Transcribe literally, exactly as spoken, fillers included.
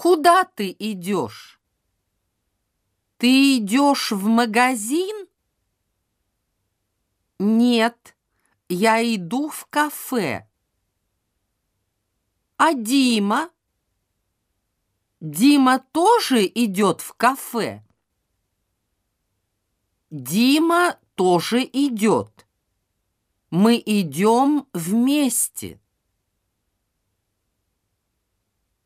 Куда ты идешь? Ты идешь в магазин? Нет, я иду в кафе. А Дима? Дима тоже идет в кафе? Дима тоже идет. Мы идем вместе.